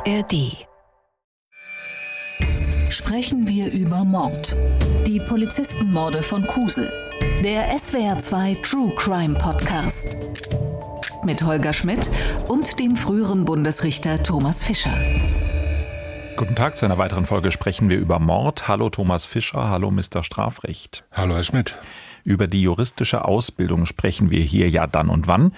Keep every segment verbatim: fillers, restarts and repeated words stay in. A R D. Sprechen wir über Mord. Die Polizistenmorde von Kusel. Der S W R zwei True Crime Podcast. Mit Holger Schmidt und dem früheren Bundesrichter Thomas Fischer. Guten Tag, zu einer weiteren Folge Sprechen wir über Mord. Hallo Thomas Fischer, hallo Mister Strafrecht. Hallo Herr Schmidt. Über die juristische Ausbildung sprechen wir hier ja dann und wann.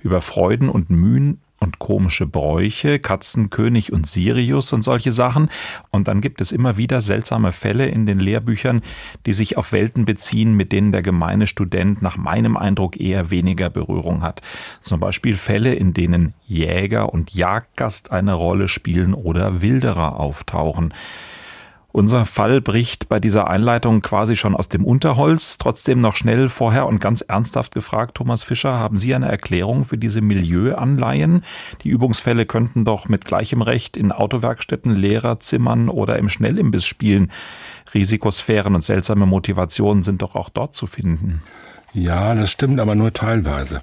Über Freuden und Mühen und komische Bräuche, Katzenkönig und Sirius und solche Sachen. Und dann gibt es immer wieder seltsame Fälle in den Lehrbüchern, die sich auf Welten beziehen, mit denen der gemeine Student nach meinem Eindruck eher weniger Berührung hat. Zum Beispiel Fälle, in denen Jäger und Jagdgast eine Rolle spielen oder Wilderer auftauchen. Unser Fall bricht bei dieser Einleitung quasi schon aus dem Unterholz. Trotzdem noch schnell vorher und ganz ernsthaft gefragt, Thomas Fischer, haben Sie eine Erklärung für diese Milieuanleihen? Die Übungsfälle könnten doch mit gleichem Recht in Autowerkstätten, Lehrerzimmern oder im Schnellimbiss spielen. Risikosphären und seltsame Motivationen sind doch auch dort zu finden. Ja, das stimmt, aber nur teilweise.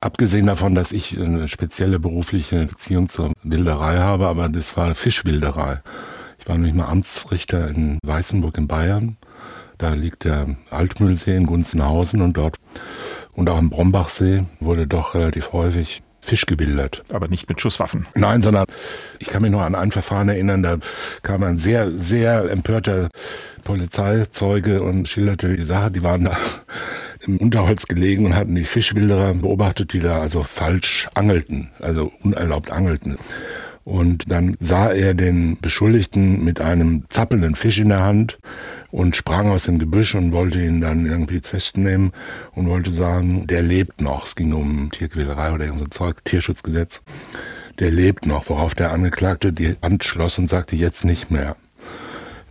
Abgesehen davon, dass ich eine spezielle berufliche Beziehung zur Wilderei habe, aber das war Fischwilderei. Ich war nämlich mal Amtsrichter in Weißenburg in Bayern. Da liegt der Altmühlsee in Gunzenhausen und dort und auch im Brombachsee wurde doch relativ häufig Fisch gewildert. Aber nicht mit Schusswaffen? Nein, sondern ich kann mich noch an ein Verfahren erinnern, da kam ein sehr, sehr empörter Polizeizeuge und schilderte die Sache. Die waren da im Unterholz gelegen und hatten die Fischwilderer beobachtet, die da also falsch angelten, also unerlaubt angelten. Und dann sah er den Beschuldigten mit einem zappelnden Fisch in der Hand und sprang aus dem Gebüsch und wollte ihn dann irgendwie festnehmen und wollte sagen, der lebt noch. Es ging um Tierquälerei oder irgend so Zeug, Tierschutzgesetz. Der lebt noch, worauf der Angeklagte die Hand schloss und sagte, jetzt nicht mehr.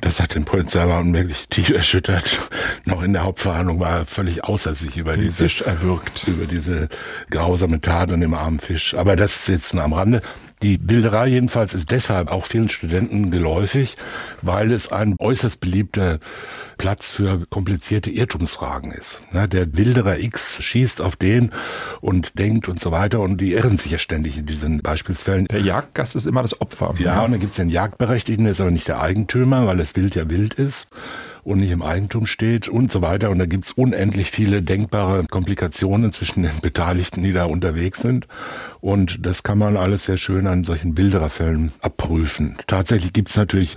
Das hat den Polizeibeamten wirklich tief erschüttert. Noch in der Hauptverhandlung war er völlig außer sich über diese, Fisch erwürgt. über diese grausame Tat an dem armen Fisch. Aber das jetzt nur am Rande. Die Bilderei jedenfalls ist deshalb auch vielen Studenten geläufig, weil es ein äußerst beliebter Platz für komplizierte Irrtumsfragen ist. Der Wilderer X schießt auf den und denkt und so weiter und die irren sich ja ständig in diesen Beispielsfällen. Der Jagdgast ist immer das Opfer. Ja, und dann gibt's den Jagdberechtigten, der ist aber nicht der Eigentümer, weil das Wild ja wild ist und nicht im Eigentum steht und so weiter. Und da gibt's unendlich viele denkbare Komplikationen zwischen den Beteiligten, die da unterwegs sind. Und das kann man alles sehr schön an solchen Wildererfällen abprüfen. Tatsächlich gibt's natürlich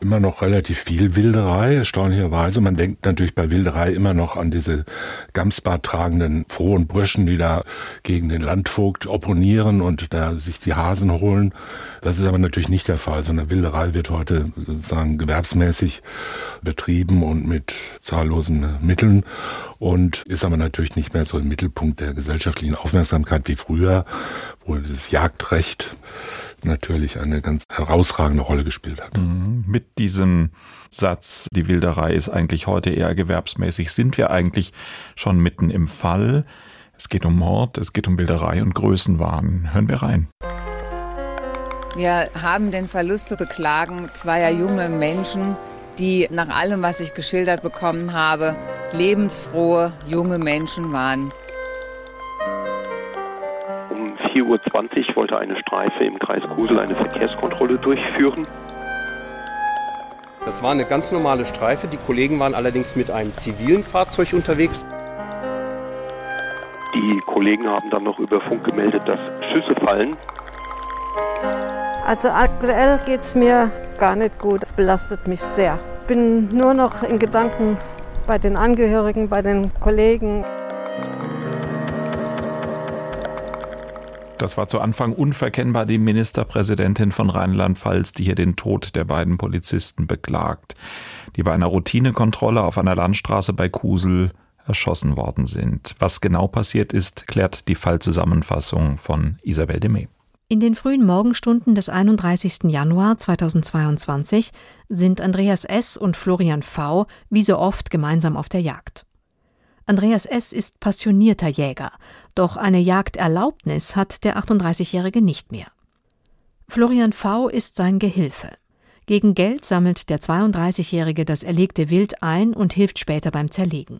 immer noch relativ viel Wilderei, erstaunlicherweise. Man denkt natürlich bei Wilderei immer noch an diese Gamsbart tragenden frohen Burschen, die da gegen den Landvogt opponieren und da sich die Hasen holen. Das ist aber natürlich nicht der Fall, sondern Wilderei wird heute sozusagen gewerbsmäßig betrieben und mit zahllosen Mitteln und ist aber natürlich nicht mehr so im Mittelpunkt der gesellschaftlichen Aufmerksamkeit wie früher, wo das Jagdrecht natürlich eine ganz herausragende Rolle gespielt hat. Mit diesem Satz, die Wilderei ist eigentlich heute eher gewerbsmäßig, sind wir eigentlich schon mitten im Fall. Es geht um Mord, es geht um Wilderei und Größenwahn. Hören wir rein. Wir haben den Verlust zu beklagen zweier junger Menschen, die nach allem, was ich geschildert bekommen habe, lebensfrohe, junge Menschen waren. Um vier Uhr zwanzig wollte eine Streife im Kreis Kusel eine Verkehrskontrolle durchführen. Das war eine ganz normale Streife. Die Kollegen waren allerdings mit einem zivilen Fahrzeug unterwegs. Die Kollegen haben dann noch über Funk gemeldet, dass Schüsse fallen. Also aktuell geht es mir gar nicht gut. Es belastet mich sehr. Ich bin nur noch in Gedanken bei den Angehörigen, bei den Kollegen. Das war zu Anfang unverkennbar die Ministerpräsidentin von Rheinland-Pfalz, die hier den Tod der beiden Polizisten beklagt, die bei einer Routinekontrolle auf einer Landstraße bei Kusel erschossen worden sind. Was genau passiert ist, klärt die Fallzusammenfassung von Isabel Demey. In den frühen Morgenstunden des einunddreißigsten Januar zweitausendzweiundzwanzig sind Andreas S. und Florian V. wie so oft gemeinsam auf der Jagd. Andreas S. ist passionierter Jäger, doch eine Jagderlaubnis hat der achtunddreißigjährige nicht mehr. Florian V. ist sein Gehilfe. Gegen Geld sammelt der zweiunddreißigjährige das erlegte Wild ein und hilft später beim Zerlegen.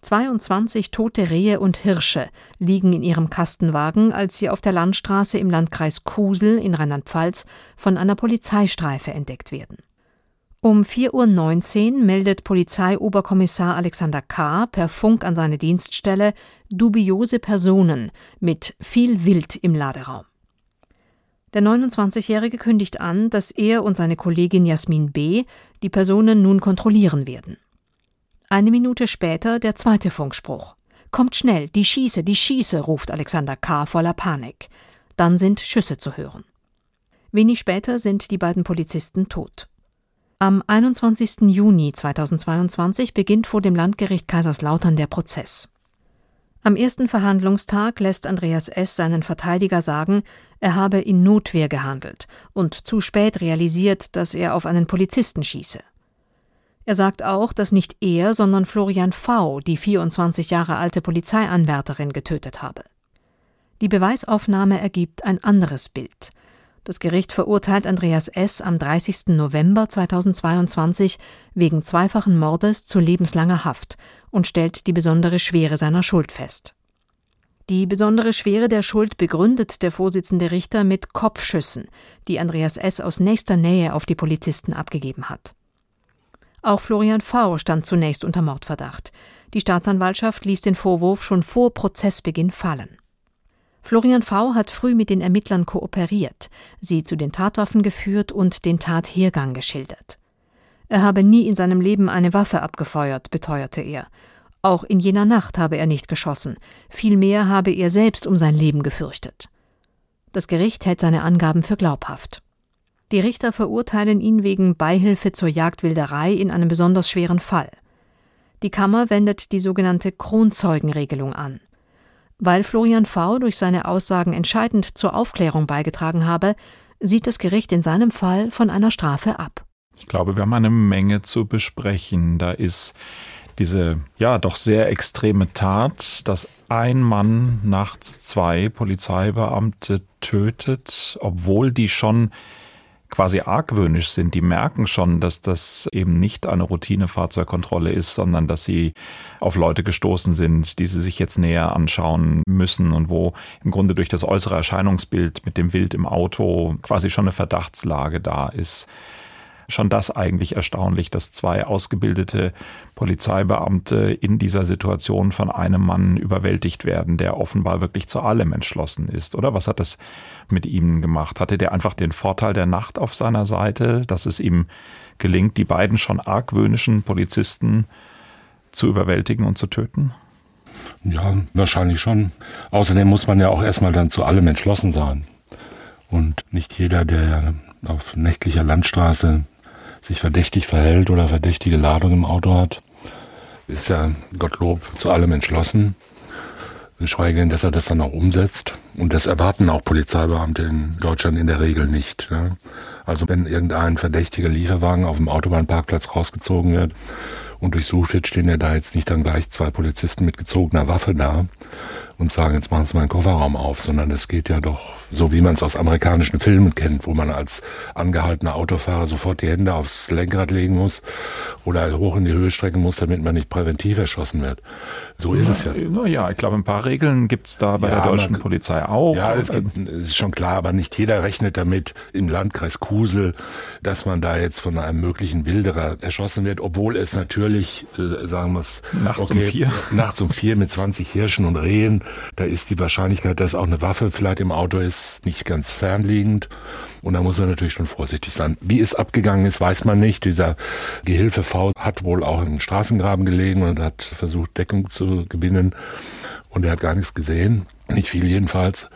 zweiundzwanzig tote Rehe und Hirsche liegen in ihrem Kastenwagen, als sie auf der Landstraße im Landkreis Kusel in Rheinland-Pfalz von einer Polizeistreife entdeckt werden. Um vier Uhr neunzehn meldet Polizeioberkommissar Alexander K. per Funk an seine Dienststelle dubiose Personen mit viel Wild im Laderaum. Der neunundzwanzigjährige kündigt an, dass er und seine Kollegin Jasmin B. die Personen nun kontrollieren werden. Eine Minute später der zweite Funkspruch. »Kommt schnell, die schieße, die schieße«, ruft Alexander K. voller Panik. Dann sind Schüsse zu hören. Wenig später sind die beiden Polizisten tot. Am einundzwanzigsten Juni zweitausendzweiundzwanzig beginnt vor dem Landgericht Kaiserslautern der Prozess. Am ersten Verhandlungstag lässt Andreas S. seinen Verteidiger sagen, er habe in Notwehr gehandelt und zu spät realisiert, dass er auf einen Polizisten schieße. Er sagt auch, dass nicht er, sondern Florian V., die vierundzwanzig Jahre alte Polizeianwärterin, getötet habe. Die Beweisaufnahme ergibt ein anderes Bild. Das Gericht verurteilt Andreas S. am dreißigsten November zweitausendzweiundzwanzig wegen zweifachen Mordes zu lebenslanger Haft und stellt die besondere Schwere seiner Schuld fest. Die besondere Schwere der Schuld begründet der Vorsitzende Richter mit Kopfschüssen, die Andreas S. aus nächster Nähe auf die Polizisten abgegeben hat. Auch Florian V. stand zunächst unter Mordverdacht. Die Staatsanwaltschaft ließ den Vorwurf schon vor Prozessbeginn fallen. Florian V. hat früh mit den Ermittlern kooperiert, sie zu den Tatwaffen geführt und den Tathergang geschildert. Er habe nie in seinem Leben eine Waffe abgefeuert, beteuerte er. Auch in jener Nacht habe er nicht geschossen, vielmehr habe er selbst um sein Leben gefürchtet. Das Gericht hält seine Angaben für glaubhaft. Die Richter verurteilen ihn wegen Beihilfe zur Jagdwilderei in einem besonders schweren Fall. Die Kammer wendet die sogenannte Kronzeugenregelung an. Weil Florian V. durch seine Aussagen entscheidend zur Aufklärung beigetragen habe, sieht das Gericht in seinem Fall von einer Strafe ab. Ich glaube, wir haben eine Menge zu besprechen. Da ist diese ja doch sehr extreme Tat, dass ein Mann nachts zwei Polizeibeamte tötet, obwohl die schon quasi argwöhnisch sind. Die merken schon, dass das eben nicht eine Routinefahrzeugkontrolle ist, sondern dass sie auf Leute gestoßen sind, die sie sich jetzt näher anschauen müssen und wo im Grunde durch das äußere Erscheinungsbild mit dem Wild im Auto quasi schon eine Verdachtslage da ist. Schon das eigentlich erstaunlich, dass zwei ausgebildete Polizeibeamte in dieser Situation von einem Mann überwältigt werden, der offenbar wirklich zu allem entschlossen ist, oder? Was hat das mit ihm gemacht? Hatte der einfach den Vorteil der Nacht auf seiner Seite, dass es ihm gelingt, die beiden schon argwöhnischen Polizisten zu überwältigen und zu töten? Ja, wahrscheinlich schon. Außerdem muss man ja auch erstmal dann zu allem entschlossen sein. Und nicht jeder, der auf nächtlicher Landstraße sich verdächtig verhält oder verdächtige Ladung im Auto hat, ist ja Gottlob zu allem entschlossen. Geschweige denn, dass er das dann auch umsetzt. Und das erwarten auch Polizeibeamte in Deutschland in der Regel nicht. Ja. Also wenn irgendein verdächtiger Lieferwagen auf dem Autobahnparkplatz rausgezogen wird und durchsucht wird, stehen ja da jetzt nicht dann gleich zwei Polizisten mit gezogener Waffe da und sagen, jetzt machen Sie meinen Kofferraum auf, sondern das geht ja doch so, wie man es aus amerikanischen Filmen kennt, wo man als angehaltener Autofahrer sofort die Hände aufs Lenkrad legen muss oder hoch in die Höhe strecken muss, damit man nicht präventiv erschossen wird. So ist es ja. Naja, ich glaube, ein paar Regeln gibt's da bei ja, der deutschen man, Polizei auch. Ja, es gibt, ist schon klar, aber nicht jeder rechnet damit im Landkreis Kusel, dass man da jetzt von einem möglichen Wilderer erschossen wird, obwohl es natürlich, äh, sagen wir es, nachts okay, um vier. Nachts um vier mit zwanzig Hirschen und Rehen, da ist die Wahrscheinlichkeit, dass auch eine Waffe vielleicht im Auto ist, nicht ganz fernliegend. Und da muss man natürlich schon vorsichtig sein. Wie es abgegangen ist, weiß man nicht. Dieser Gehilfe V. hat wohl auch im Straßengraben gelegen und hat versucht, Deckung zu gewinnen. Und er hat gar nichts gesehen, nicht viel jedenfalls.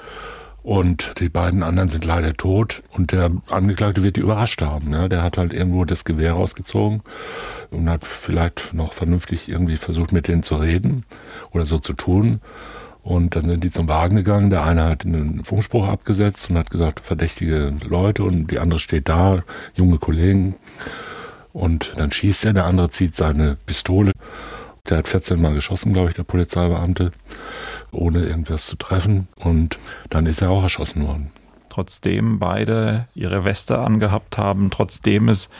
Und die beiden anderen sind leider tot. Und der Angeklagte wird die überrascht haben. Ne? Der hat halt irgendwo das Gewehr rausgezogen und hat vielleicht noch vernünftig irgendwie versucht, mit denen zu reden oder so zu tun. Und dann sind die zum Wagen gegangen. Der eine hat einen Funkspruch abgesetzt und hat gesagt, verdächtige Leute. Und die andere steht da, junge Kollegen. Und dann schießt er, der andere zieht seine Pistole. Der hat vierzehn Mal geschossen, glaube ich, der Polizeibeamte, ohne irgendwas zu treffen. Und dann ist er auch erschossen worden. Trotzdem beide ihre Weste angehabt haben, trotzdem es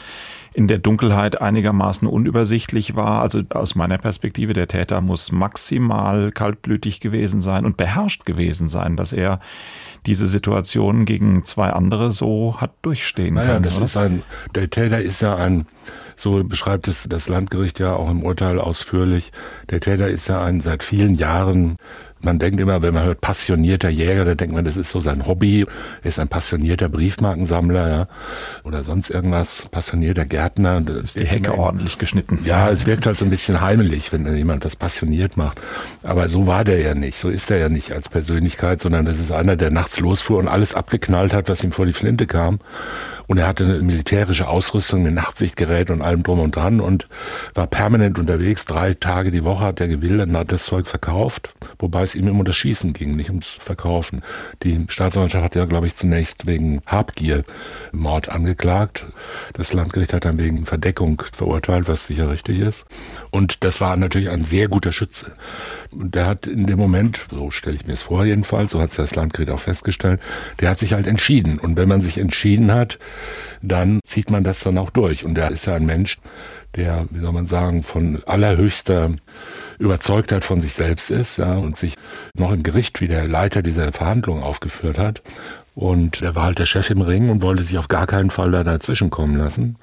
in der Dunkelheit einigermaßen unübersichtlich war. Also aus meiner Perspektive, der Täter muss maximal kaltblütig gewesen sein und beherrscht gewesen sein, dass er diese Situation gegen zwei andere so hat durchstehen naja, können. Das ist ein, der Täter ist ja ein, so beschreibt es das Landgericht ja auch im Urteil ausführlich, der Täter ist ja ein seit vielen Jahren, man denkt immer, wenn man hört passionierter Jäger, da denkt man, das ist so sein Hobby, er ist ein passionierter Briefmarkensammler, ja, oder sonst irgendwas, passionierter Gärtner. Das ist die Hecke ordentlich geschnitten. Ja, es wirkt halt so ein bisschen heimelig, wenn jemand das passioniert macht. Aber so war der ja nicht, so ist er ja nicht als Persönlichkeit, sondern das ist einer, der nachts losfuhr und alles abgeknallt hat, was ihm vor die Flinte kam. Und er hatte eine militärische Ausrüstung, ein Nachtsichtgerät und allem drum und dran und war permanent unterwegs. Drei Tage die Woche hat er gewildert und hat das Zeug verkauft, wobei es ihm immer um das Schießen ging, nicht ums Verkaufen. Die Staatsanwaltschaft hat ja, glaube ich, zunächst wegen Habgier-Mord angeklagt. Das Landgericht hat dann wegen Verdeckung verurteilt, was sicher richtig ist. Und das war natürlich ein sehr guter Schütze. Und der hat in dem Moment, so stelle ich mir es vor jedenfalls, so hat es das Landgericht auch festgestellt, der hat sich halt entschieden. Und wenn man sich entschieden hat, dann zieht man das dann auch durch. Und der ist ja ein Mensch, der, wie soll man sagen, von allerhöchster Überzeugtheit von sich selbst ist, ja, und sich noch im Gericht wie der Leiter dieser Verhandlung aufgeführt hat. Und er war halt der Chef im Ring und wollte sich auf gar keinen Fall da dazwischen kommen lassen.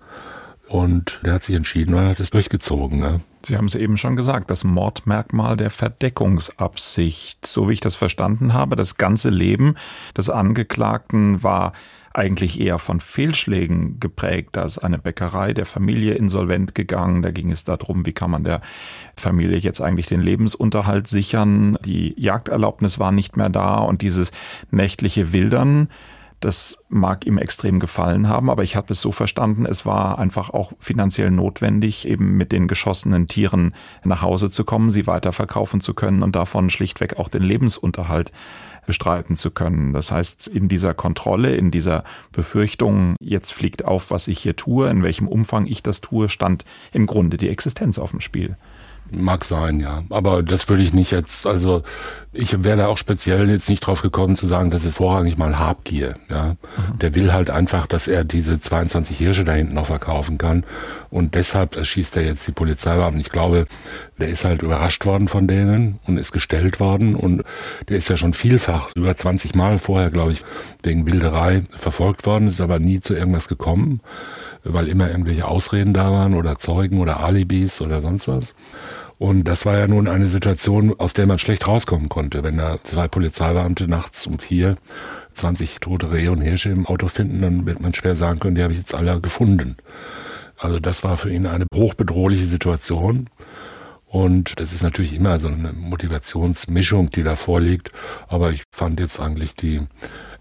Und der hat sich entschieden und hat es durchgezogen. Ne? Sie haben es eben schon gesagt, das Mordmerkmal der Verdeckungsabsicht. So wie ich das verstanden habe, das ganze Leben des Angeklagten war eigentlich eher von Fehlschlägen geprägt. Da ist eine Bäckerei der Familie insolvent gegangen. Da ging es darum, wie kann man der Familie jetzt eigentlich den Lebensunterhalt sichern. Die Jagderlaubnis war nicht mehr da und dieses nächtliche Wildern, das mag ihm extrem gefallen haben, aber ich habe es so verstanden, es war einfach auch finanziell notwendig, eben mit den geschossenen Tieren nach Hause zu kommen, sie weiterverkaufen zu können und davon schlichtweg auch den Lebensunterhalt bestreiten zu können. Das heißt, in dieser Kontrolle, in dieser Befürchtung, jetzt fliegt auf, was ich hier tue, in welchem Umfang ich das tue, stand im Grunde die Existenz auf dem Spiel. Mag sein, ja. Aber das würde ich nicht jetzt, also ich wäre da auch speziell jetzt nicht drauf gekommen zu sagen, das ist vorrangig mal Habgier, ja. Mhm. Der will halt einfach, dass er diese zweiundzwanzig Hirsche da hinten noch verkaufen kann und deshalb erschießt er jetzt die Polizei ab. Und ich glaube, der ist halt überrascht worden von denen und ist gestellt worden und der ist ja schon vielfach, über zwanzig Mal vorher, glaube ich, wegen Wilderei verfolgt worden, ist aber nie zu irgendwas gekommen, weil immer irgendwelche Ausreden da waren oder Zeugen oder Alibis oder sonst was. Und das war ja nun eine Situation, aus der man schlecht rauskommen konnte, wenn da zwei Polizeibeamte nachts um vier zwanzig tote Rehe und Hirsche im Auto finden, dann wird man schwer sagen können, die habe ich jetzt alle gefunden. Also das war für ihn eine hochbedrohliche Situation. Und das ist natürlich immer so eine Motivationsmischung, die da vorliegt. Aber ich fand jetzt eigentlich die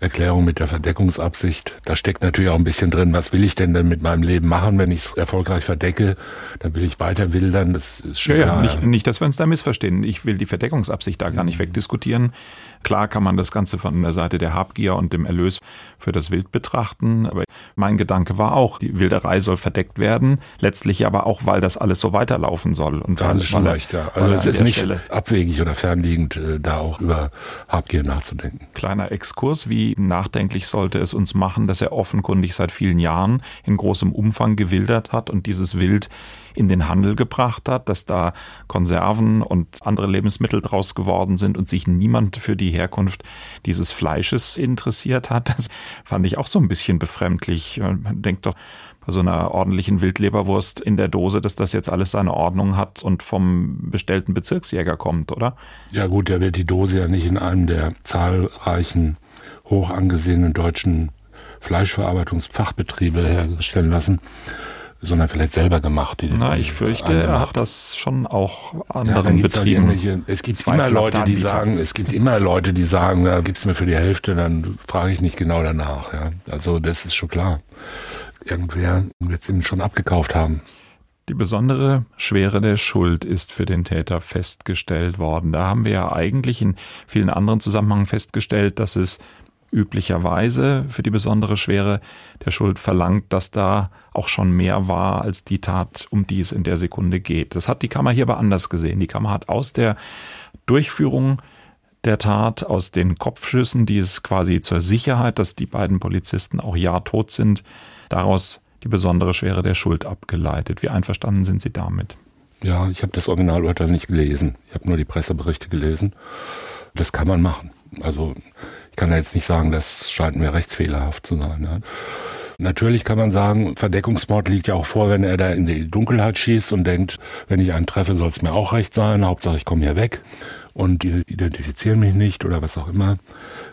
Erklärung mit der Verdeckungsabsicht, da steckt natürlich auch ein bisschen drin, was will ich denn denn mit meinem Leben machen, wenn ich es erfolgreich verdecke, dann will ich weiter wildern, das ist schwer. Ja, ja, nicht, nicht, dass wir uns da missverstehen, ich will die Verdeckungsabsicht da gar nicht wegdiskutieren. Klar kann man das Ganze von der Seite der Habgier und dem Erlös für das Wild betrachten, aber mein Gedanke war auch, die Wilderei soll verdeckt werden, letztlich aber auch, weil das alles so weiterlaufen soll. Und da ist schon leichter, also es ist nicht Stelle. abwegig oder fernliegend, da auch über Habgier nachzudenken. Kleiner Exkurs, wie nachdenklich sollte es uns machen, dass er offenkundig seit vielen Jahren in großem Umfang gewildert hat und dieses Wild in den Handel gebracht hat, dass da Konserven und andere Lebensmittel draus geworden sind und sich niemand für die Herkunft dieses Fleisches interessiert hat. Das fand ich auch so ein bisschen befremdlich. Man denkt doch bei so einer ordentlichen Wildleberwurst in der Dose, dass das jetzt alles seine Ordnung hat und vom bestellten Bezirksjäger kommt, oder? Ja gut, der wird die Dose ja nicht in einem der zahlreichen hoch angesehenen deutschen Fleischverarbeitungsfachbetriebe herstellen lassen, sondern vielleicht selber gemacht. Die Na, ich fürchte, er hat das schon auch anderen ja, Betrieben. Es gibt immer Leute, die sagen, es gibt immer Leute, die sagen, ja, gib's mir für die Hälfte, dann frage ich nicht genau danach. Ja. Also das ist schon klar. Irgendwer wird es ihm schon abgekauft haben. Die besondere Schwere der Schuld ist für den Täter festgestellt worden. Da haben wir ja eigentlich in vielen anderen Zusammenhängen festgestellt, dass es üblicherweise für die besondere Schwere der Schuld verlangt, dass da auch schon mehr war als die Tat, um die es in der Sekunde geht. Das hat die Kammer hierbei anders gesehen. Die Kammer hat aus der Durchführung der Tat, aus den Kopfschüssen, die es quasi zur Sicherheit, dass die beiden Polizisten auch ja tot sind, daraus die besondere Schwere der Schuld abgeleitet. Wie einverstanden sind Sie damit? Ja, ich habe das Originalurteil nicht gelesen. Ich habe nur die Presseberichte gelesen. Das kann man machen. Also ich kann ja jetzt nicht sagen, das scheint mir rechtsfehlerhaft zu sein. Ne? Natürlich kann man sagen, Verdeckungsmord liegt ja auch vor, wenn er da in die Dunkelheit schießt und denkt, wenn ich einen treffe, soll es mir auch recht sein. Hauptsache, ich komme hier weg und die identifizieren mich nicht oder was auch immer.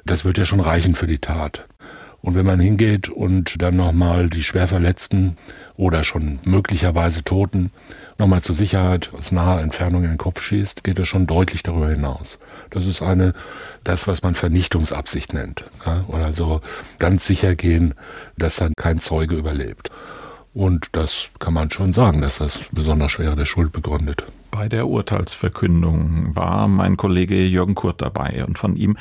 Das wird ja schon reichen für die Tat. Und wenn man hingeht und dann nochmal die Schwerverletzten oder schon möglicherweise Toten nochmal zur Sicherheit aus naher Entfernung in den Kopf schießt, geht das schon deutlich darüber hinaus. Das ist eine, das, was man Vernichtungsabsicht nennt. Ja? Oder so ganz sicher gehen, dass dann kein Zeuge überlebt. Und das kann man schon sagen, dass das besonders schwere der Schuld begründet. Bei der Urteilsverkündung war mein Kollege Jürgen Kurt dabei und von ihm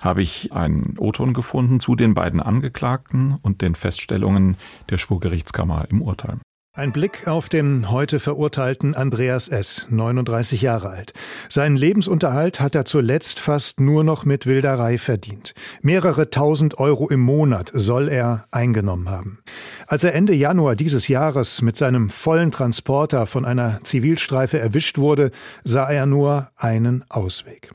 habe ich einen O-Ton gefunden zu den beiden Angeklagten und den Feststellungen der Schwurgerichtskammer im Urteil. Ein Blick auf den heute verurteilten Andreas S., neununddreißig Jahre alt. Seinen Lebensunterhalt hat er zuletzt fast nur noch mit Wilderei verdient. Mehrere tausend Euro im Monat soll er eingenommen haben. Als er Ende Januar dieses Jahres mit seinem vollen Transporter von einer Zivilstreife erwischt wurde, sah er nur einen Ausweg.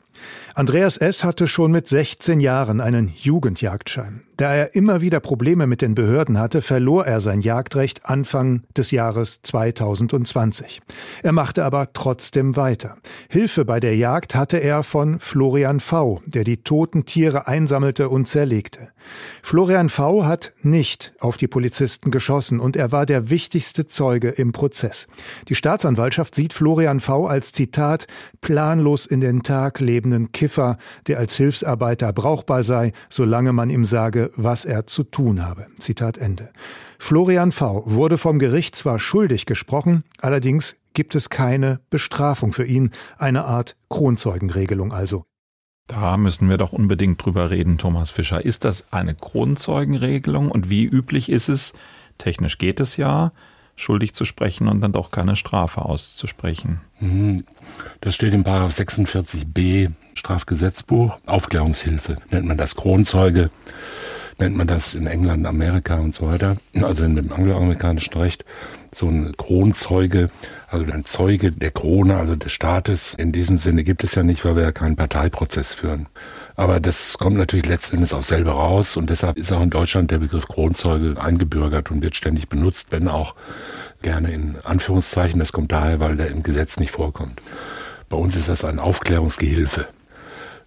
Andreas S. hatte schon mit sechzehn Jahren einen Jugendjagdschein. Da er immer wieder Probleme mit den Behörden hatte, verlor er sein Jagdrecht Anfang des Jahres zweitausendzwanzig. Er machte aber trotzdem weiter. Hilfe bei der Jagd hatte er von Florian V., der die toten Tiere einsammelte und zerlegte. Florian V. hat nicht auf die Polizisten geschossen und er war der wichtigste Zeuge im Prozess. Die Staatsanwaltschaft sieht Florian V. als, Zitat, planlos in den Tag lebenden Kiffer, der als Hilfsarbeiter brauchbar sei, solange man ihm sage, was er zu tun habe. Zitat Ende. Florian V. wurde vom Gericht zwar schuldig gesprochen, allerdings gibt es keine Bestrafung für ihn, eine Art Kronzeugenregelung also. Da müssen wir doch unbedingt drüber reden, Thomas Fischer. Ist das eine Kronzeugenregelung und wie üblich ist es, technisch geht es ja, schuldig zu sprechen und dann doch keine Strafe auszusprechen? Das steht in Paragraph sechsundvierzig b Strafgesetzbuch. Aufklärungshilfe nennt man das. Kronzeuge nennt man das in England, Amerika und so weiter. Also in dem angloamerikanischen Recht so ein Kronzeuge, also ein Zeuge der Krone, also des Staates. In diesem Sinne gibt es ja nicht, weil wir ja keinen Parteiprozess führen. Aber das kommt natürlich letztendlich auch selber raus und deshalb ist auch in Deutschland der Begriff Kronzeuge eingebürgert und wird ständig benutzt, wenn auch gerne in Anführungszeichen. Das kommt daher, weil der im Gesetz nicht vorkommt. Bei uns ist das ein Aufklärungsgehilfe.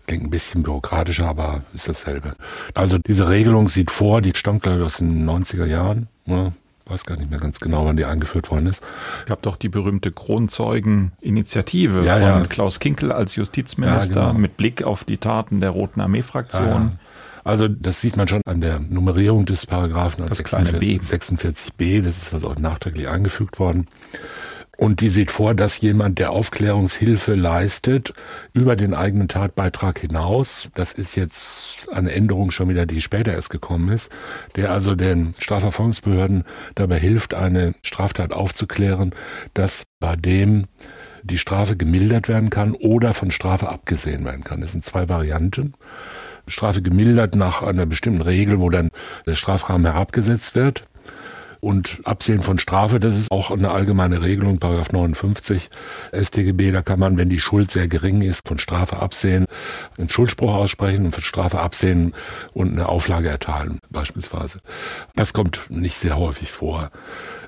Klingt ein bisschen bürokratischer, aber ist dasselbe. Also diese Regelung sieht vor, die stammt glaube ich aus den neunziger Jahren, ne? Ich weiß gar nicht mehr ganz genau, wann die eingeführt worden ist. Ich habe doch die berühmte Kronzeugen-Initiative ja, von ja. Klaus Kinkel als Justizminister ja, genau. mit Blick auf die Taten der Roten Armee-Fraktion. Ja, ja. Also das sieht man schon an der Nummerierung des Paragraphen als sechsundvierzig b. Das ist also auch nachträglich eingefügt worden. Und die sieht vor, dass jemand, der Aufklärungshilfe leistet, über den eigenen Tatbeitrag hinaus, das ist jetzt eine Änderung schon wieder, die später erst gekommen ist, der also den Strafverfolgungsbehörden dabei hilft, eine Straftat aufzuklären, dass bei dem die Strafe gemildert werden kann oder von Strafe abgesehen werden kann. Das sind zwei Varianten. Strafe gemildert nach einer bestimmten Regel, wo dann der Strafrahmen herabgesetzt wird. Und Absehen von Strafe, das ist auch eine allgemeine Regelung, Paragraph neunundfünfzig S T G B, da kann man, wenn die Schuld sehr gering ist, von Strafe absehen, einen Schuldspruch aussprechen und von Strafe absehen und eine Auflage erteilen, beispielsweise. Das kommt nicht sehr häufig vor.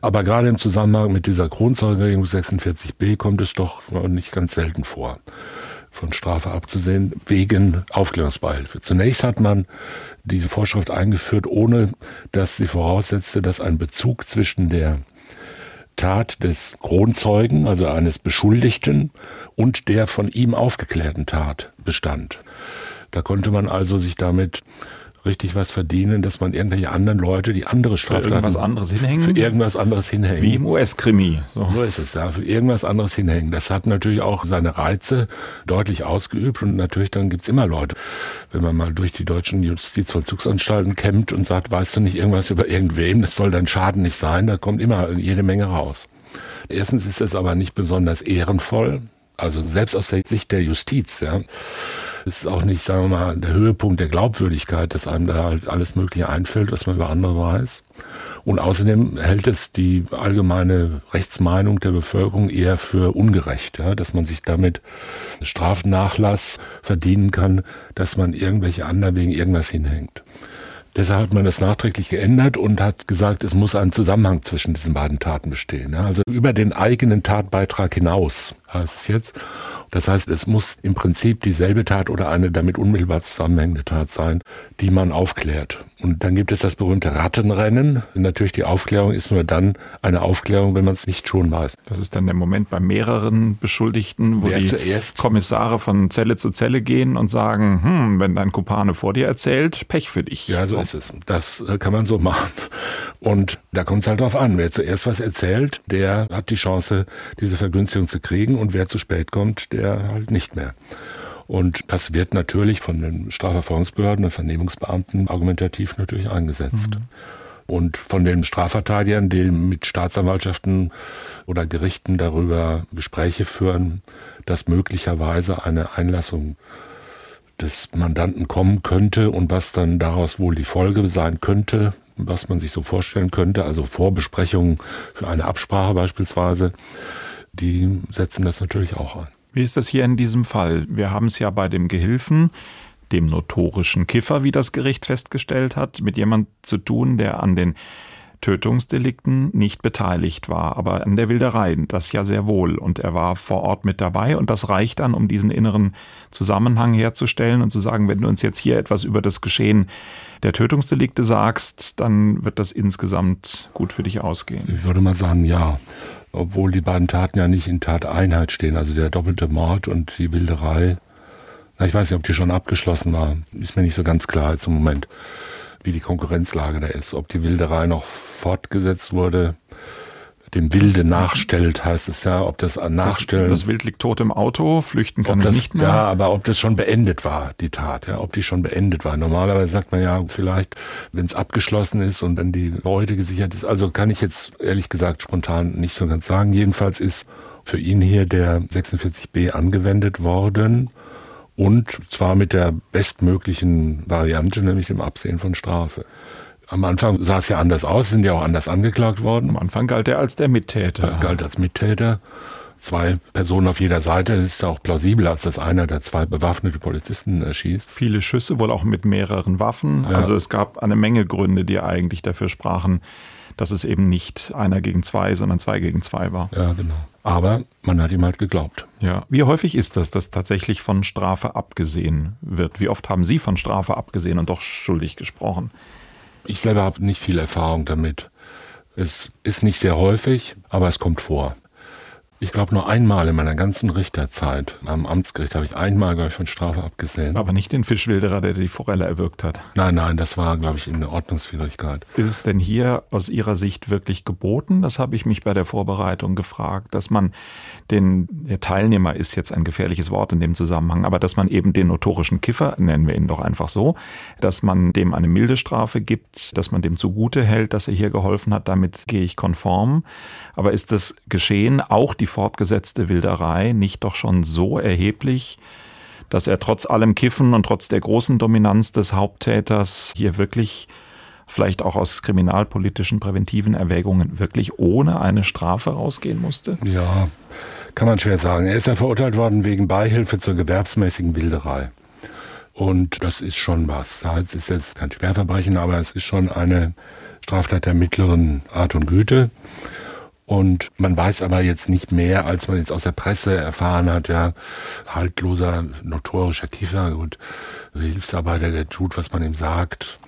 Aber gerade im Zusammenhang mit dieser Kronzeugenregelung sechsundvierzig b kommt es doch nicht ganz selten vor, von Strafe abzusehen, wegen Aufklärungsbeihilfe. Zunächst hat man diese Vorschrift eingeführt, ohne dass sie voraussetzte, dass ein Bezug zwischen der Tat des Kronzeugen, also eines Beschuldigten, und der von ihm aufgeklärten Tat bestand. Da konnte man also sich damit richtig was verdienen, dass man irgendwelche anderen Leute, die andere Straftaten... Für irgendwas anderes hinhängen? Für irgendwas anderes hinhängen. Wie im U S-Krimi. So. so ist es, ja. Für irgendwas anderes hinhängen. Das hat natürlich auch seine Reize deutlich ausgeübt und natürlich dann gibt's immer Leute, wenn man mal durch die deutschen Justizvollzugsanstalten kämmt und sagt, weißt du nicht irgendwas über irgendwem, das soll dein Schaden nicht sein, da kommt immer jede Menge raus. Erstens ist es aber nicht besonders ehrenvoll, also selbst aus der Sicht der Justiz, ja. es ist auch nicht, sagen wir mal, der Höhepunkt der Glaubwürdigkeit, dass einem da halt alles Mögliche einfällt, was man über andere weiß. Und außerdem hält es die allgemeine Rechtsmeinung der Bevölkerung eher für ungerecht, ja, dass man sich damit Strafnachlass verdienen kann, dass man irgendwelche anderen wegen irgendwas hinhängt. Deshalb hat man das nachträglich geändert und hat gesagt, es muss ein Zusammenhang zwischen diesen beiden Taten bestehen. Also über den eigenen Tatbeitrag hinaus heißt es jetzt. Das heißt, es muss im Prinzip dieselbe Tat oder eine damit unmittelbar zusammenhängende Tat sein, die man aufklärt. Und dann gibt es das berühmte Rattenrennen. Und natürlich die Aufklärung ist nur dann eine Aufklärung, wenn man es nicht schon weiß. Das ist dann der Moment bei mehreren Beschuldigten, wo Wer die zuerst? Kommissare von Zelle zu Zelle gehen und sagen, hm, wenn dein Kumpane vor dir erzählt, Pech für dich. Ja, so ist es. Das kann man so machen. Und da kommt es halt drauf an. Wer zuerst was erzählt, der hat die Chance, diese Vergünstigung zu kriegen. Und wer zu spät kommt, der halt nicht mehr. Und das wird natürlich von den Strafverfolgungsbehörden und Vernehmungsbeamten argumentativ natürlich eingesetzt. Mhm. Und von den Strafverteidigern, die mit Staatsanwaltschaften oder Gerichten darüber Gespräche führen, dass möglicherweise eine Einlassung des Mandanten kommen könnte und was dann daraus wohl die Folge sein könnte, was man sich so vorstellen könnte, also Vorbesprechungen für eine Absprache beispielsweise, die setzen das natürlich auch ein. Wie ist das hier in diesem Fall? Wir haben es ja bei dem Gehilfen, dem notorischen Kiffer, wie das Gericht festgestellt hat, mit jemandem zu tun, der an den Tötungsdelikten nicht beteiligt war, aber an der Wilderei, das ja sehr wohl. Und er war vor Ort mit dabei und das reicht dann, um diesen inneren Zusammenhang herzustellen und zu sagen, wenn du uns jetzt hier etwas über das Geschehen der Tötungsdelikte sagst, dann wird das insgesamt gut für dich ausgehen. Ich würde mal sagen, ja. Obwohl die beiden Taten ja nicht in Tateinheit stehen, also der doppelte Mord und die Wilderei. Na, ich weiß nicht, ob die schon abgeschlossen war. Ist mir nicht so ganz klar jetzt im Moment, wie die Konkurrenzlage da ist. Ob die Wilderei noch fortgesetzt wurde, dem Wilde nachstellt, heißt es ja. Ob das Nachstellen... Das, das Wild liegt tot im Auto, flüchten kann es nicht mehr. Ja, aber ob das schon beendet war, die Tat, ja, ob die schon beendet war. Normalerweise sagt man ja vielleicht, wenn es abgeschlossen ist und dann die Beute gesichert ist. Also kann ich jetzt ehrlich gesagt spontan nicht so ganz sagen. Jedenfalls ist für ihn hier der sechsundvierzig b angewendet worden und zwar mit der bestmöglichen Variante, nämlich dem Absehen von Strafe. Am Anfang sah es ja anders aus, sind ja auch anders angeklagt worden. Am Anfang galt er als der Mittäter. Er galt als Mittäter. Zwei Personen auf jeder Seite, das ist ja auch plausibler, als dass einer der zwei bewaffnete Polizisten erschießt. Viele Schüsse, wohl auch mit mehreren Waffen. Ja. Also es gab eine Menge Gründe, die eigentlich dafür sprachen, dass es eben nicht einer gegen zwei, sondern zwei gegen zwei war. Ja, genau. Aber man hat ihm halt geglaubt. Ja. Wie häufig ist das, dass tatsächlich von Strafe abgesehen wird? Wie oft haben Sie von Strafe abgesehen und doch schuldig gesprochen? Ich selber habe nicht viel Erfahrung damit. Es ist nicht sehr häufig, aber es kommt vor. Ich glaube, nur einmal in meiner ganzen Richterzeit am Amtsgericht habe ich einmal, glaube ich, von Strafe abgesehen. Aber nicht den Fischwilderer, der die Forelle erwürgt hat. Nein, nein, das war, glaube ich, eine Ordnungswidrigkeit. Ist es denn hier aus Ihrer Sicht wirklich geboten? Das habe ich mich bei der Vorbereitung gefragt, dass man den, der Teilnehmer ist jetzt ein gefährliches Wort in dem Zusammenhang, aber dass man eben den notorischen Kiffer, nennen wir ihn doch einfach so, dass man dem eine milde Strafe gibt, dass man dem zugute hält, dass er hier geholfen hat, damit gehe ich konform. Aber ist das Geschehen, auch die fortgesetzte Wilderei, nicht doch schon so erheblich, dass er trotz allem Kiffen und trotz der großen Dominanz des Haupttäters hier wirklich, vielleicht auch aus kriminalpolitischen präventiven Erwägungen, wirklich ohne eine Strafe rausgehen musste? Ja, kann man schwer sagen. Er ist ja verurteilt worden wegen Beihilfe zur gewerbsmäßigen Wilderei. Und das ist schon was. Es ist jetzt kein Schwerverbrechen, aber es ist schon eine Straftat der mittleren Art und Güte. Und man weiß aber jetzt nicht mehr, als man jetzt aus der Presse erfahren hat, ja, haltloser, notorischer Kiffer und Hilfsarbeiter, der tut, was man ihm sagt.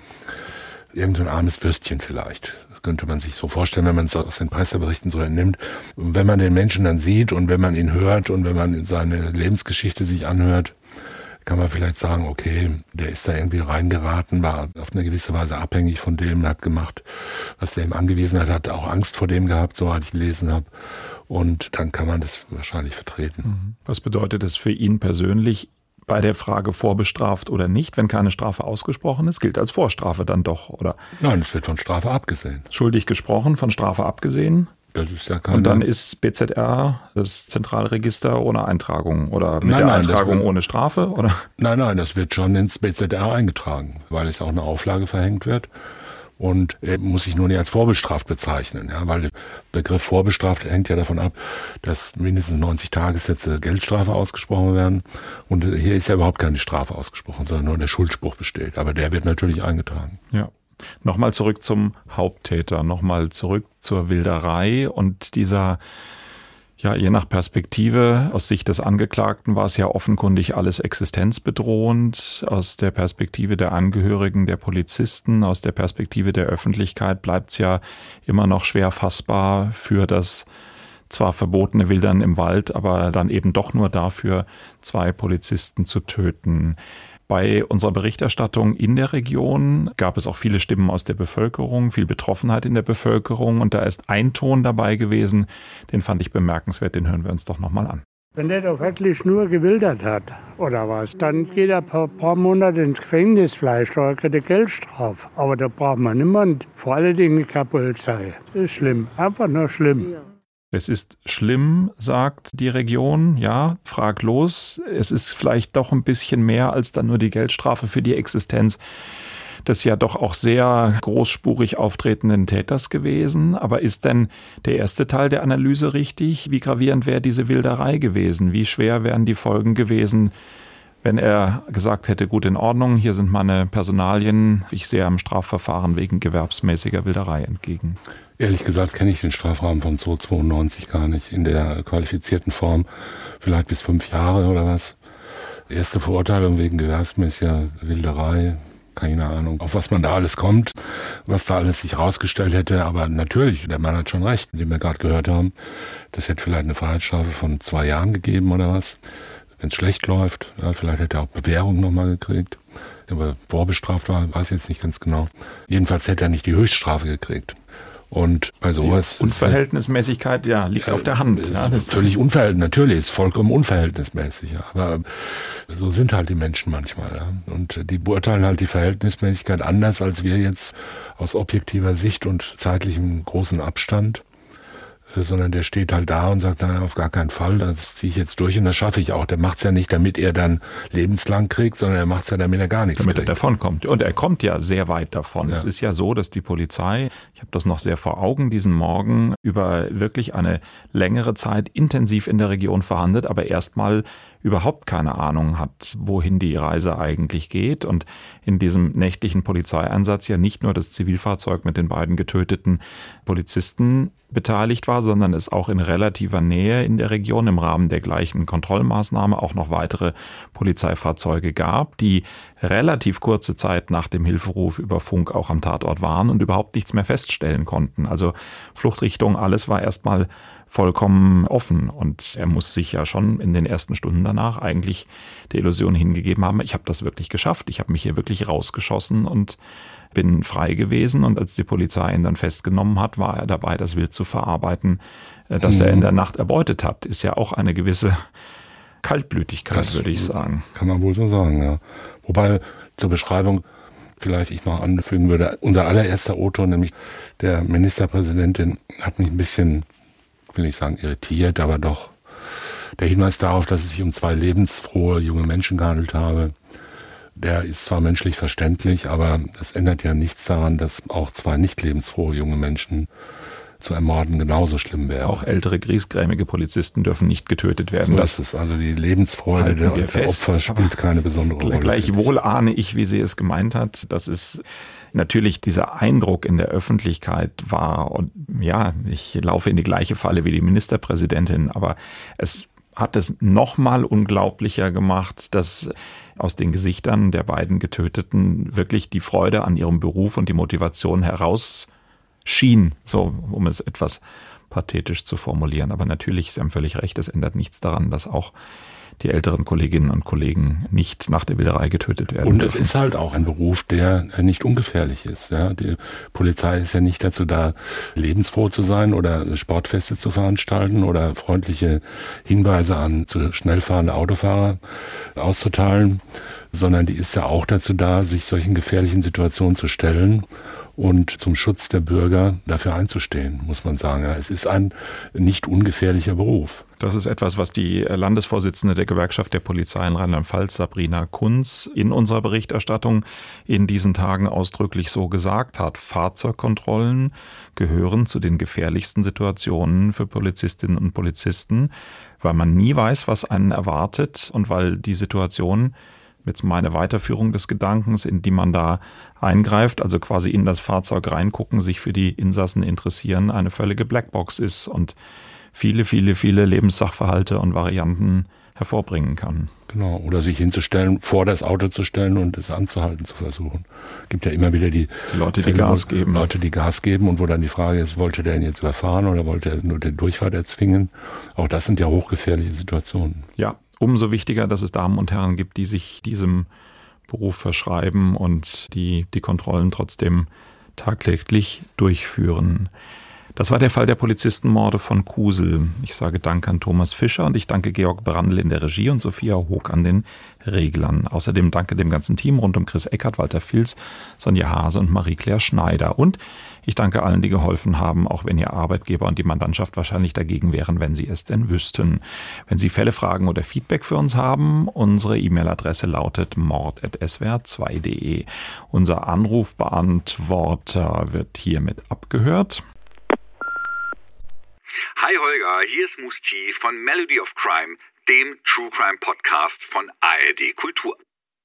Irgend so ein armes Würstchen vielleicht. Das könnte man sich so vorstellen, wenn man es aus den Presseberichten so entnimmt. Und wenn man den Menschen dann sieht und wenn man ihn hört und wenn man seine Lebensgeschichte sich anhört, kann man vielleicht sagen, okay, der ist da irgendwie reingeraten, war auf eine gewisse Weise abhängig von dem, hat gemacht, was der ihm angewiesen hat, hat auch Angst vor dem gehabt, so als ich gelesen habe. Und dann kann man das wahrscheinlich vertreten. Was bedeutet das für ihn persönlich bei der Frage vorbestraft oder nicht? Wenn keine Strafe ausgesprochen ist, gilt als Vorstrafe dann doch, oder? Nein, es wird von Strafe abgesehen. Schuldig gesprochen, von Strafe abgesehen? Das ist ja keine. Und dann ist B Z R, das Zentralregister, ohne Eintragung oder mit nein, der nein, Eintragung wird, ohne Strafe? Oder? Nein, nein, das wird schon ins B Z R eingetragen, weil es auch eine Auflage verhängt wird. Und er muss sich nur nicht als vorbestraft bezeichnen, ja, weil der Begriff vorbestraft hängt ja davon ab, dass mindestens neunzig Tagessätze Geldstrafe ausgesprochen werden. Und hier ist ja überhaupt keine Strafe ausgesprochen, sondern nur der Schuldspruch besteht. Aber der wird natürlich eingetragen. Ja. Nochmal zurück zum Haupttäter, nochmal zurück zur Wilderei und dieser, ja, je nach Perspektive, aus Sicht des Angeklagten war es ja offenkundig alles existenzbedrohend, aus der Perspektive der Angehörigen, der Polizisten, aus der Perspektive der Öffentlichkeit bleibt es ja immer noch schwer fassbar für das zwar verbotene Wildern im Wald, aber dann eben doch nur dafür, zwei Polizisten zu töten. Bei unserer Berichterstattung in der Region gab es auch viele Stimmen aus der Bevölkerung, viel Betroffenheit in der Bevölkerung und da ist ein Ton dabei gewesen, den fand ich bemerkenswert, den hören wir uns doch nochmal an. Wenn der doch wirklich nur gewildert hat oder was, dann geht er ein paar, paar Monate ins Gefängnis vielleicht oder kriegt er Geldstrafe. Aber da braucht man niemanden, vor allen Dingen keine Polizei. Das ist schlimm, einfach nur schlimm. Ja. Es ist schlimm, sagt die Region, ja, fraglos. Es ist vielleicht doch ein bisschen mehr als dann nur die Geldstrafe für die Existenz des ja doch auch sehr großspurig auftretenden Täters gewesen. Aber ist denn der erste Teil der Analyse richtig? Wie gravierend wäre diese Wilderei gewesen? Wie schwer wären die Folgen gewesen, wenn er gesagt hätte, gut, in Ordnung, hier sind meine Personalien, ich sehe am Strafverfahren wegen gewerbsmäßiger Wilderei entgegen? Ehrlich gesagt kenne ich den Strafrahmen von zwei neunzig gar nicht in der qualifizierten Form. Vielleicht bis fünf Jahre oder was. Erste Verurteilung wegen gewerbsmäßiger Wilderei. Keine Ahnung, auf was man da alles kommt, was da alles sich rausgestellt hätte. Aber natürlich, der Mann hat schon recht, den wir gerade gehört haben. Das hätte vielleicht eine Freiheitsstrafe von zwei Jahren gegeben oder was. Wenn es schlecht läuft, ja, vielleicht hätte er auch Bewährung nochmal gekriegt. Aber vorbestraft war, weiß ich jetzt nicht ganz genau. Jedenfalls hätte er nicht die Höchststrafe gekriegt. Und bei sowas. Unverhältnismäßigkeit, ja, liegt ja, auf der Hand. Ist ja, das völlig ist unverhältnismäßig, natürlich, ist vollkommen unverhältnismäßig. Ja. Aber so sind halt die Menschen manchmal. Ja. Und die beurteilen halt die Verhältnismäßigkeit anders, als wir jetzt aus objektiver Sicht und zeitlichem großen Abstand. Sondern der steht halt da und sagt, naja, auf gar keinen Fall, das ziehe ich jetzt durch und das schaffe ich auch. Der macht's ja nicht, damit er dann lebenslang kriegt, sondern er macht's ja, damit er gar nichts damit kriegt. Damit er davon kommt. Und er kommt ja sehr weit davon. Ja. Es ist ja so, dass die Polizei, ich habe das noch sehr vor Augen diesen Morgen, über wirklich eine längere Zeit intensiv in der Region verhandelt, aber erstmal überhaupt keine Ahnung hat, wohin die Reise eigentlich geht. Und in diesem nächtlichen Polizeieinsatz ja nicht nur das Zivilfahrzeug mit den beiden getöteten Polizisten beteiligt war, sondern es auch in relativer Nähe in der Region im Rahmen der gleichen Kontrollmaßnahme auch noch weitere Polizeifahrzeuge gab, die relativ kurze Zeit nach dem Hilferuf über Funk auch am Tatort waren und überhaupt nichts mehr feststellen konnten. Also Fluchtrichtung, alles war erstmal vollkommen offen und er muss sich ja schon in den ersten Stunden danach eigentlich der Illusion hingegeben haben, ich habe das wirklich geschafft, ich habe mich hier wirklich rausgeschossen und bin frei gewesen. Und als die Polizei ihn dann festgenommen hat, war er dabei, das Wild zu verarbeiten, das mhm. er in der Nacht erbeutet hat. Ist ja auch eine gewisse Kaltblütigkeit, das würde ich sagen. Kann man wohl so sagen, ja. Wobei zur Beschreibung vielleicht ich noch anfügen würde, unser allererster O-Ton, nämlich der Ministerpräsidentin, hat mich ein bisschen, will ich sagen, irritiert, aber doch der Hinweis darauf, dass es sich um zwei lebensfrohe junge Menschen gehandelt habe, der ist zwar menschlich verständlich, aber das ändert ja nichts daran, dass auch zwei nicht lebensfrohe junge Menschen zu ermorden genauso schlimm wäre. Auch ältere, griesgrämige Polizisten dürfen nicht getötet werden. So das ist es. Also die Lebensfreude der, der fest, Opfer spielt keine besondere Rolle. Gleichwohl ahne ich, wie sie es gemeint hat, dass es natürlich dieser Eindruck in der Öffentlichkeit war. Und ja, ich laufe in die gleiche Falle wie die Ministerpräsidentin, aber es hat es nochmal unglaublicher gemacht, dass aus den Gesichtern der beiden Getöteten wirklich die Freude an ihrem Beruf und die Motivation herausschien, so um es etwas pathetisch zu formulieren. Aber natürlich, Sie haben völlig recht, es ändert nichts daran, dass auch die älteren Kolleginnen und Kollegen nicht nach der Wilderei getötet werden. Und dürfen. Es ist halt auch ein Beruf, der nicht ungefährlich ist. Ja? Die Polizei ist ja nicht dazu da, lebensfroh zu sein oder Sportfeste zu veranstalten oder freundliche Hinweise an zu schnell fahrende Autofahrer auszuteilen, sondern die ist ja auch dazu da, sich solchen gefährlichen Situationen zu stellen und zum Schutz der Bürger dafür einzustehen, muss man sagen. Es ist ein nicht ungefährlicher Beruf. Das ist etwas, was die Landesvorsitzende der Gewerkschaft der Polizei in Rheinland-Pfalz, Sabrina Kunz, in unserer Berichterstattung in diesen Tagen ausdrücklich so gesagt hat. Fahrzeugkontrollen gehören zu den gefährlichsten Situationen für Polizistinnen und Polizisten, weil man nie weiß, was einen erwartet und weil die Situation, jetzt meine Weiterführung des Gedankens, in die man da eingreift, also quasi in das Fahrzeug reingucken, sich für die Insassen interessieren, eine völlige Blackbox ist und viele, viele, viele Lebenssachverhalte und Varianten hervorbringen kann. Genau, oder sich hinzustellen, vor das Auto zu stellen und es anzuhalten zu versuchen. Es gibt ja immer wieder die, die Leute, Fälle, die Gas geben. Leute, die Gas geben und wo dann die Frage ist, wollte der ihn jetzt überfahren oder wollte er nur den Durchfahrt erzwingen? Auch das sind ja hochgefährliche Situationen. Ja. Umso wichtiger, dass es Damen und Herren gibt, die sich diesem Beruf verschreiben und die die Kontrollen trotzdem tagtäglich durchführen. Das war der Fall der Polizistenmorde von Kusel. Ich sage Dank an Thomas Fischer und ich danke Georg Brandl in der Regie und Sophia Hoog an den Reglern. Außerdem danke dem ganzen Team rund um Chris Eckert, Walter Filz, Sonja Hase und Marie-Claire Schneider. Und ich danke allen, die geholfen haben, auch wenn ihr Arbeitgeber und die Mandantschaft wahrscheinlich dagegen wären, wenn sie es denn wüssten. Wenn Sie Fälle, Fragen oder Feedback für uns haben, unsere E-Mail-Adresse lautet mord at s w r zwei punkt d e. Unser Anrufbeantworter wird hiermit abgehört. Hi Holger, hier ist Mousse T. von Melody of Crime, dem True Crime Podcast von A R D Kultur.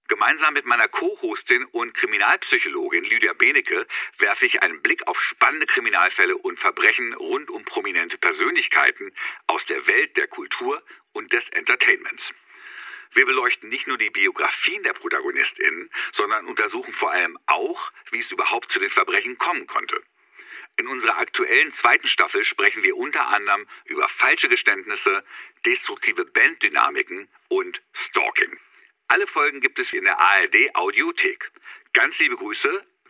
Gemeinsam mit meiner Co-Hostin und Kriminalpsychologin Lydia Benecke werfe ich einen Blick auf spannende Kriminalfälle und Verbrechen rund um prominente Persönlichkeiten aus der Welt der Kultur und des Entertainments. Wir beleuchten nicht nur die Biografien der ProtagonistInnen, sondern untersuchen vor allem auch, wie es überhaupt zu den Verbrechen kommen konnte. In unserer aktuellen zweiten Staffel sprechen wir unter anderem über falsche Geständnisse, destruktive Banddynamiken und Stalking. Alle Folgen gibt es in der A R D Audiothek. Ganz liebe Grüße,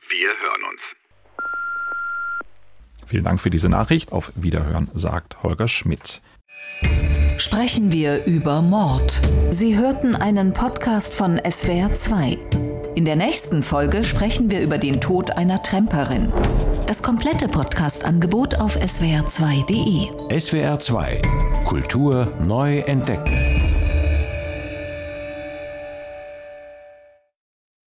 wir hören uns. Vielen Dank für diese Nachricht. Auf Wiederhören, sagt Holger Schmidt. Sprechen wir über Mord. Sie hörten einen Podcast von S W R zwei. In der nächsten Folge sprechen wir über den Tod einer Tramperin. Das komplette Podcast-Angebot auf S W R zwei punkt d e. S W R zwei. Kultur neu entdecken.